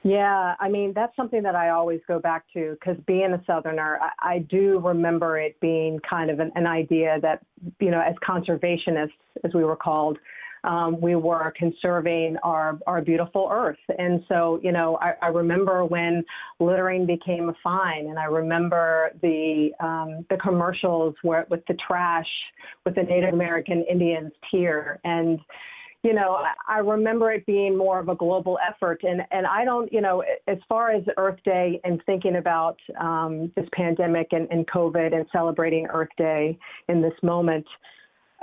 Yeah, I mean, that's something that I always go back to, because being a Southerner, I, I do remember it being kind of an, an idea that, you know, as conservationists, as we were called, um, we were conserving our, our beautiful Earth. And so, you know, I, I remember when littering became a fine, and I remember the um, the commercials where, with the trash, with the Native American Indians' tear. And you know, I remember it being more of a global effort. And, and I don't, you know, as far as Earth Day and thinking about um, this pandemic and, and COVID and celebrating Earth Day in this moment,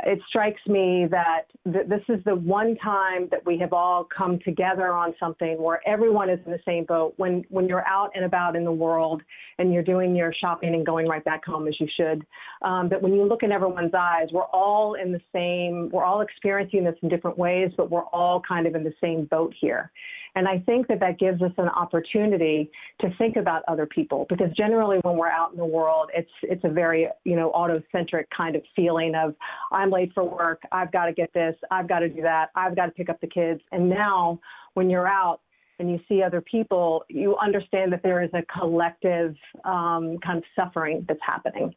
it strikes me that th- this is the one time that we have all come together on something where everyone is in the same boat. When when you're out and about in the world and you're doing your shopping and going right back home as you should, um, that when you look in everyone's eyes, we're all in the same, we're all experiencing this in different ways, but we're all kind of in the same boat here. And I think that that gives us an opportunity to think about other people, because generally when we're out in the world, it's it's a very, you know, auto-centric kind of feeling of, I'm late for work, I've got to get this, I've got to do that, I've got to pick up the kids. And now when you're out and you see other people, you understand that there is a collective um, kind of suffering that's happening.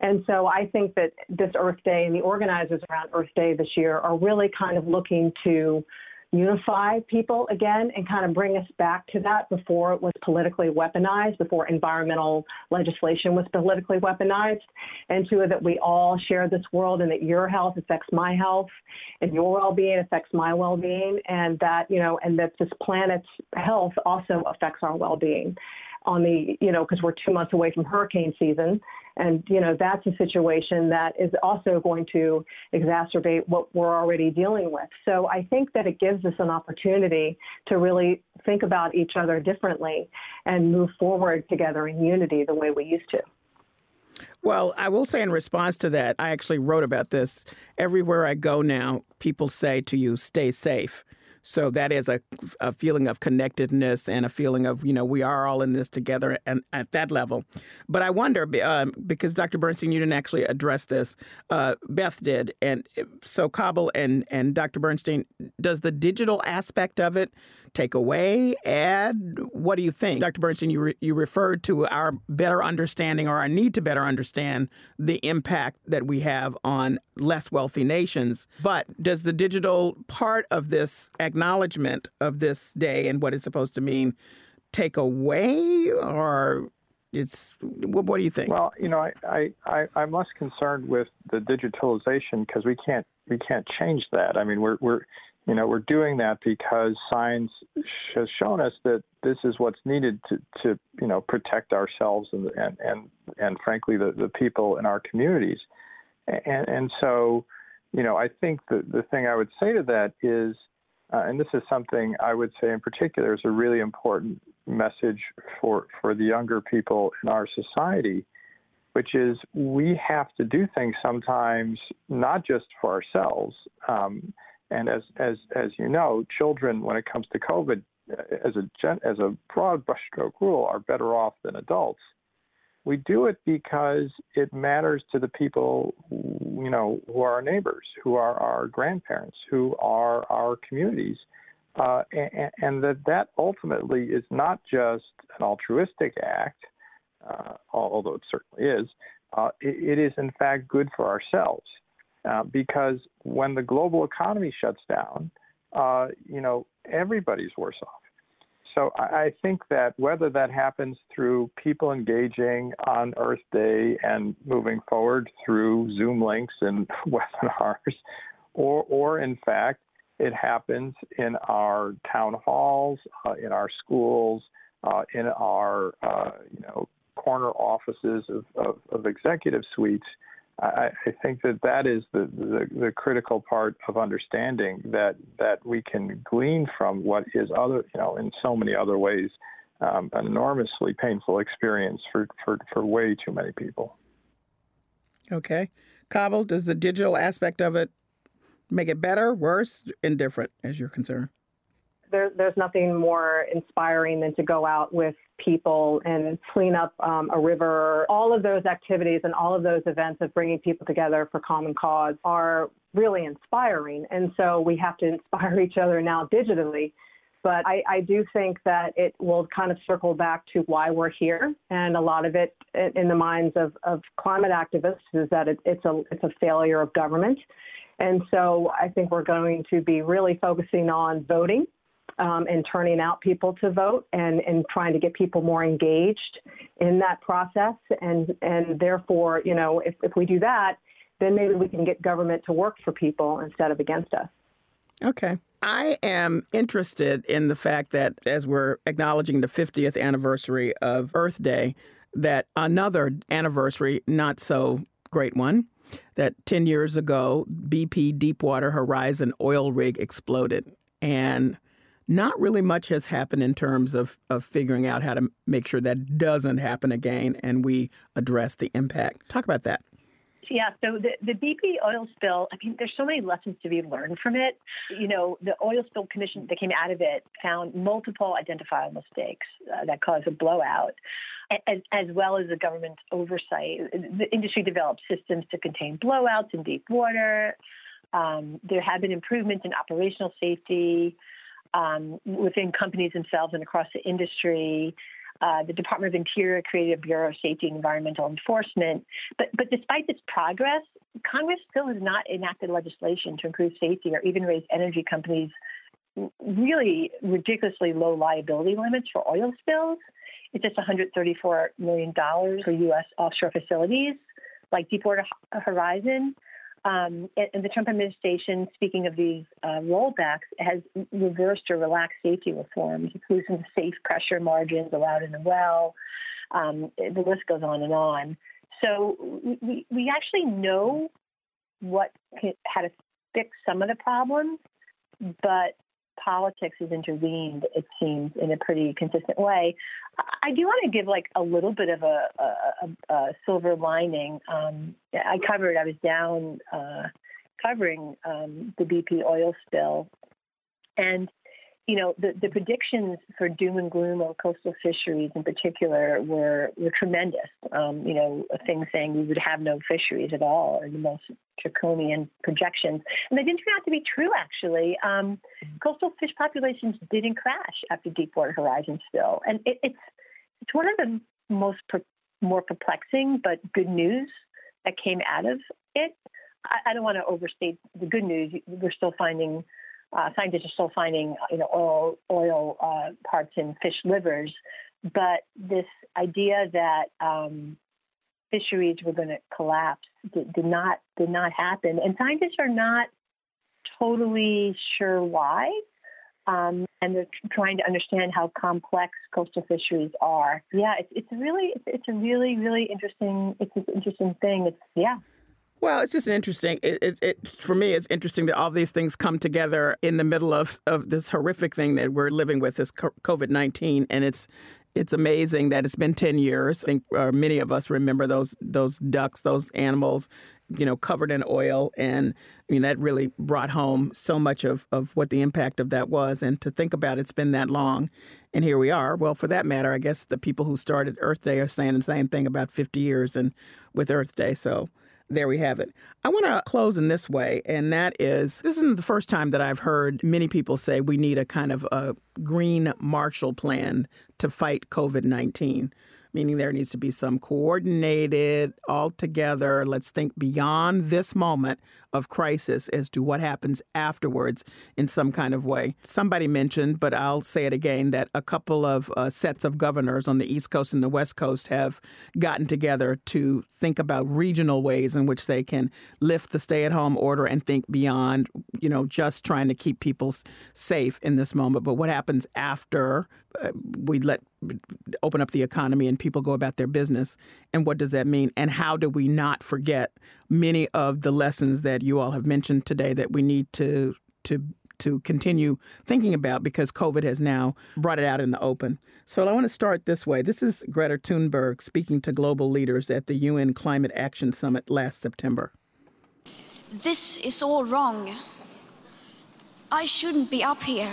And so I think that this Earth Day and the organizers around Earth Day this year are really kind of looking to unify people again and kind of bring us back to that before it was politically weaponized, before environmental legislation was politically weaponized, and to that we all share this world, and that your health affects my health and your well-being affects my well-being, and that, you know, and that this planet's health also affects our well-being on the, you know, because we're two months away from hurricane season. And, you know, that's a situation that is also going to exacerbate what we're already dealing with. So I think that it gives us an opportunity to really think about each other differently and move forward together in unity the way we used to. Well, I will say in response to that, I actually wrote about this. Everywhere I go now, people say to you, stay safe. So that is a, a feeling of connectedness and a feeling of, you know, we are all in this together and at that level. But I wonder, um, because Doctor Bernstein, you didn't actually address this. Uh, Beth did. And so Cabell and, and Doctor Bernstein, does the digital aspect of it take away, add? What do you think? Doctor Bernstein, you re- you referred to our better understanding or our need to better understand the impact that we have on less wealthy nations. But does the digital part of this acknowledgement of this day and what it's supposed to mean take away, or it's what, what do you think? Well, you know, I, I, I, I'm less concerned with the digitalization because we can't we can't change that. I mean, we're we're you know, we're doing that because science has shown us that this is what's needed to, to you know, protect ourselves and and and, and frankly, the, the people in our communities. And, and so, you know, I think the, the thing I would say to that is, uh, and this is something I would say in particular is a really important message for, for the younger people in our society, which is we have to do things sometimes not just for ourselves, um, And as, as as you know, children, when it comes to COVID, as a gen, as a broad brushstroke rule, are better off than adults. We do it because it matters to the people, you know, who are our neighbors, who are our grandparents, who are our communities, uh, and, and that that ultimately is not just an altruistic act, uh, although it certainly is. Uh, it, it is in fact good for ourselves. Uh, because when the global economy shuts down, uh, you know, everybody's worse off. So I, I think that whether that happens through people engaging on Earth Day and moving forward through Zoom links and webinars, or, or in fact, it happens in our town halls, uh, in our schools, uh, in our, uh, you know, corner offices of, of, of executive suites, I, I think that that is the, the, the critical part of understanding that that we can glean from what is other, you know, in so many other ways, um, an enormously painful experience for, for, for way too many people. Okay. Cabell, does the digital aspect of it make it better, worse, indifferent, as you're concerned? There, there's nothing more inspiring than to go out with people and clean up um, a river. All of those activities and all of those events of bringing people together for common cause are really inspiring. And so we have to inspire each other now digitally. But I, I do think that it will kind of circle back to why we're here. And a lot of it in the minds of, of climate activists is that it, it's a it's a failure of government. And so I think we're going to be really focusing on voting. Um, and turning out people to vote and, and trying to get people more engaged in that process. And, and therefore, you know, if, if we do that, then maybe we can get government to work for people instead of against us. Okay. I am interested in the fact that as we're acknowledging the fiftieth anniversary of Earth Day, that another anniversary, not so great one, that ten years ago, B P Deepwater Horizon oil rig exploded. And not really much has happened in terms of, of figuring out how to make sure that doesn't happen again and we address the impact. Talk about that. Yeah, so the, the B P oil spill, I mean, there's so many lessons to be learned from it. You know, the oil spill commission that came out of it found multiple identifiable mistakes uh, that caused a blowout, as, as well as the government's oversight. The industry developed systems to contain blowouts in deep water. Um, there have been improvements in operational safety, Um, within companies themselves and across the industry. Uh, the Department of Interior created a Bureau of Safety and Environmental Enforcement. But, but despite this progress, Congress still has not enacted legislation to improve safety or even raise energy companies' really ridiculously low liability limits for oil spills. It's just one hundred thirty-four million dollars for U S offshore facilities like Deepwater Horizon. Um, and the Trump administration, speaking of these uh, rollbacks, has reversed or relaxed safety reforms, including safe pressure margins allowed in the well. Um, the list goes on and on. So we we actually know what how to fix some of the problems, but politics has intervened, it seems, in a pretty consistent way. I do want to give like a little bit of a, a, a silver lining. Um, I covered, I was down uh, covering um, the B P oil spill. And you know, the, the predictions for doom and gloom on coastal fisheries in particular were, were tremendous. Um, you know, things saying we would have no fisheries at all are the most draconian projections. And they didn't turn out to be true, actually. Um, coastal fish populations didn't crash after Deepwater Horizon still. And it, it's it's one of the most per, more perplexing but good news that came out of it. I, I don't want to overstate the good news. We're still finding... Uh, scientists are still finding, you know, oil, oil uh, parts in fish livers, but this idea that um, fisheries were going to collapse did, did not did not happen, and scientists are not totally sure why, um, and they're trying to understand how complex coastal fisheries are. Yeah, it's it's really it's, it's a really really interesting it's an interesting thing. It's yeah. Well, it's just an interesting. It, it, it for me, it's interesting that all these things come together in the middle of of this horrific thing that we're living with, this COVID nineteen, and it's it's amazing that it's been ten years. I think uh, many of us remember those those ducks, those animals, you know, covered in oil, and I mean that really brought home so much of of what the impact of that was. And to think about it's been that long, and here we are. Well, for that matter, I guess the people who started Earth Day are saying the same thing about fifty years and with Earth Day. So. There we have it. I want to close in this way, and that is, this isn't the first time that I've heard many people say we need a kind of a green Marshall Plan to fight COVID nineteen, meaning there needs to be some coordinated, all together, let's think beyond this moment of crisis as to what happens afterwards in some kind of way. Somebody mentioned, but I'll say it again, that a couple of uh, sets of governors on the East Coast and the West Coast have gotten together to think about regional ways in which they can lift the stay-at-home order and think beyond, you know, just trying to keep people safe in this moment. But what happens after uh, we let open up the economy and people go about their business? And what does that mean? And how do we not forget many of the lessons that you all have mentioned today that we need to to to continue thinking about, because COVID has now brought it out in the open. So I want to start this way. This is Greta Thunberg speaking to global leaders at the U N Climate Action Summit last September. This is all wrong. I shouldn't be up here.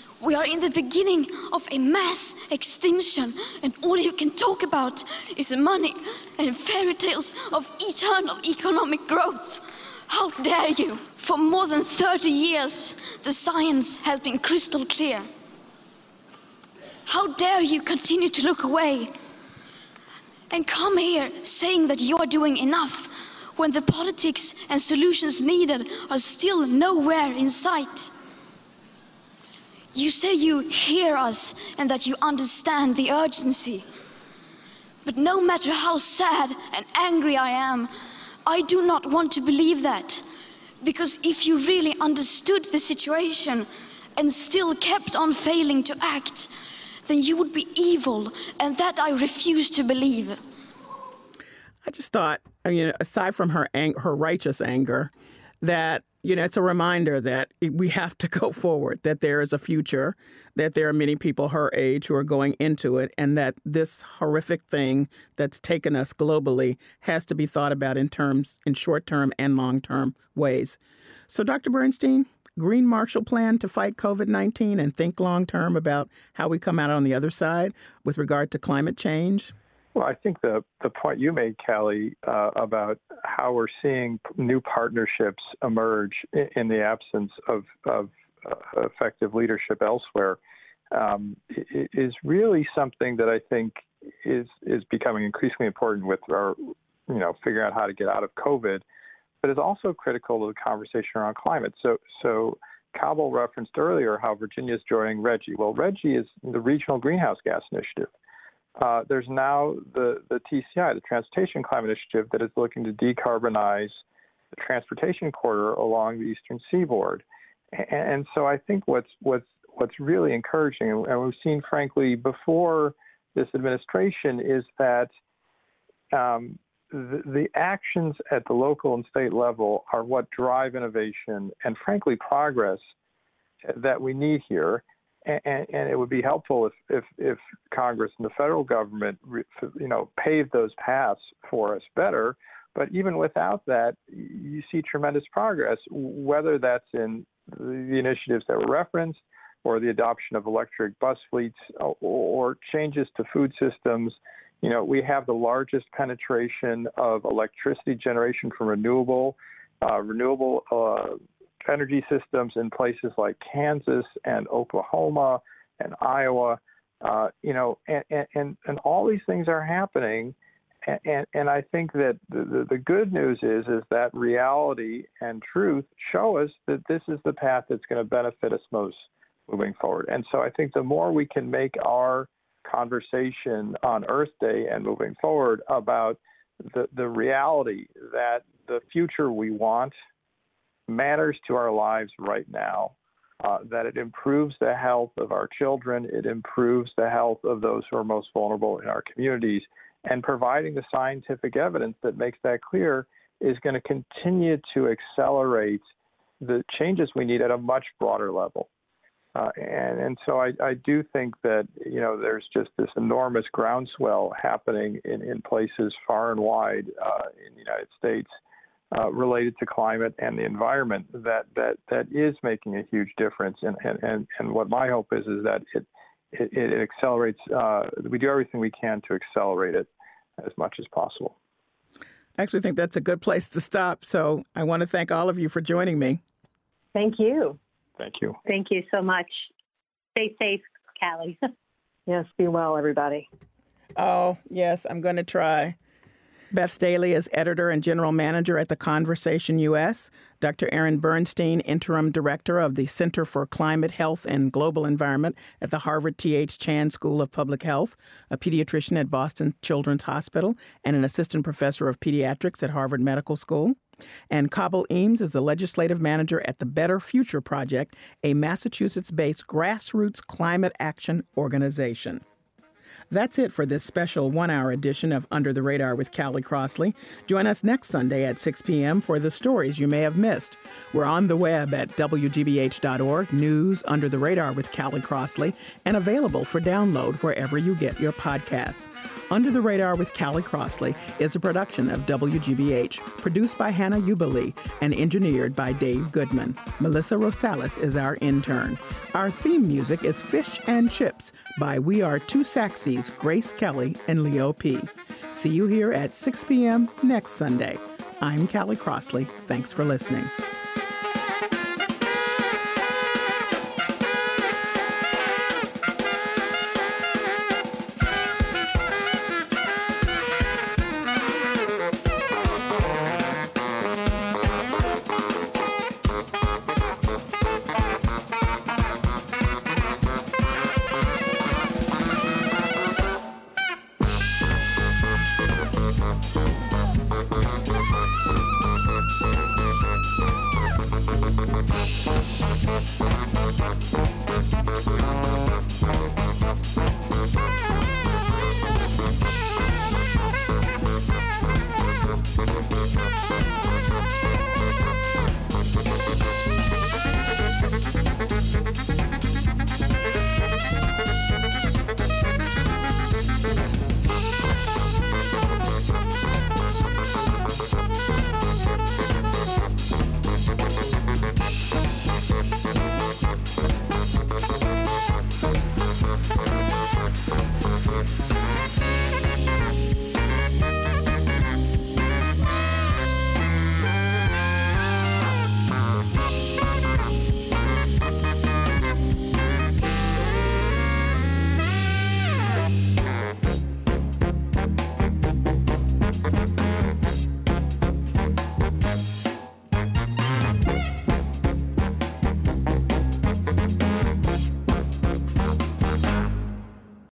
We are in the beginning of a mass extinction, and all you can talk about is money and fairy tales of eternal economic growth. How dare you? For more than thirty years, the science has been crystal clear. How dare you continue to look away and come here saying that you're doing enough when the politics and solutions needed are still nowhere in sight? You say you hear us and that you understand the urgency. But no matter how sad and angry I am, I do not want to believe that. Because if you really understood the situation and still kept on failing to act, then you would be evil, and that I refuse to believe. I just thought, I mean, aside from her ang- her righteous anger, that, you know, it's a reminder that we have to go forward, that there is a future, that there are many people her age who are going into it, and that this horrific thing that's taken us globally has to be thought about in terms, in short-term and long-term ways. So, Doctor Bernstein, Green Marshall Plan to fight COVID nineteen and think long-term about how we come out on the other side with regard to climate change? Well, I think the, the point you made, Callie, uh, about how we're seeing new partnerships emerge in, in the absence of, of uh, effective leadership elsewhere um, is really something that I think is is becoming increasingly important with our, you know, figuring out how to get out of COVID, but is also critical to the conversation around climate. So, so Cabell referenced earlier how Virginia is joining RGGI. Well, RGGI is the Regional Greenhouse Gas Initiative. Uh, there's now the, the T C I, the Transportation Climate Initiative, that is looking to decarbonize the transportation corridor along the eastern seaboard. And, and so I think what's what's what's really encouraging, and we've seen, frankly, before this administration, is that um, the, the actions at the local and state level are what drive innovation and, frankly, progress that we need here. And, and it would be helpful if, if, if Congress and the federal government, you know, paved those paths for us better. But even without that, you see tremendous progress, whether that's in the initiatives that were referenced, or the adoption of electric bus fleets, or changes to food systems. You know, we have the largest penetration of electricity generation from renewable uh, renewable uh, energy systems in places like Kansas and Oklahoma and Iowa. Uh, you know, and, and and all these things are happening. And, and I think that the, the good news is is that reality and truth show us that this is the path that's going to benefit us most moving forward. And so I think the more we can make our conversation on Earth Day and moving forward about the, the reality that the future we want matters to our lives right now, uh, that it improves the health of our children, it improves the health of those who are most vulnerable in our communities, and providing the scientific evidence that makes that clear is going to continue to accelerate the changes we need at a much broader level. Uh, and, and so I, I do think that, you know, there's just this enormous groundswell happening in, in places far and wide uh, in the United States uh, related to climate and the environment that that, that is making a huge difference. And, and, and, and what my hope is is that it It, it accelerates. Uh, we do everything we can to accelerate it as much as possible. I actually think that's a good place to stop. So I want to thank all of you for joining me. Thank you. Thank you. Thank you so much. Stay safe, Callie. Yes, be well, everybody. Oh, yes, I'm going to try. Beth Daly is editor and general manager at The Conversation U S, Doctor Aaron Bernstein, interim director of the Center for Climate, Health, and Global Environment at the Harvard T H Chan School of Public Health, a pediatrician at Boston Children's Hospital, and an assistant professor of pediatrics at Harvard Medical School. And Cabell Eames is the legislative manager at the Better Future Project, a Massachusetts-based grassroots climate action organization. That's it for this special one-hour edition of Under the Radar with Callie Crossley. Join us next Sunday at six p.m. for the stories you may have missed. We're on the web at w g b h dot org, News Under the Radar with Callie Crossley, and available for download wherever you get your podcasts. Under the Radar with Callie Crossley is a production of W G B H, produced by Hannah Ubeli and engineered by Dave Goodman. Melissa Rosales is our intern. Our theme music is Fish and Chips by We Are Two Saxies, Grace Kelly and Leo P. See you here at six p.m. next Sunday. I'm Callie Crossley. Thanks for listening.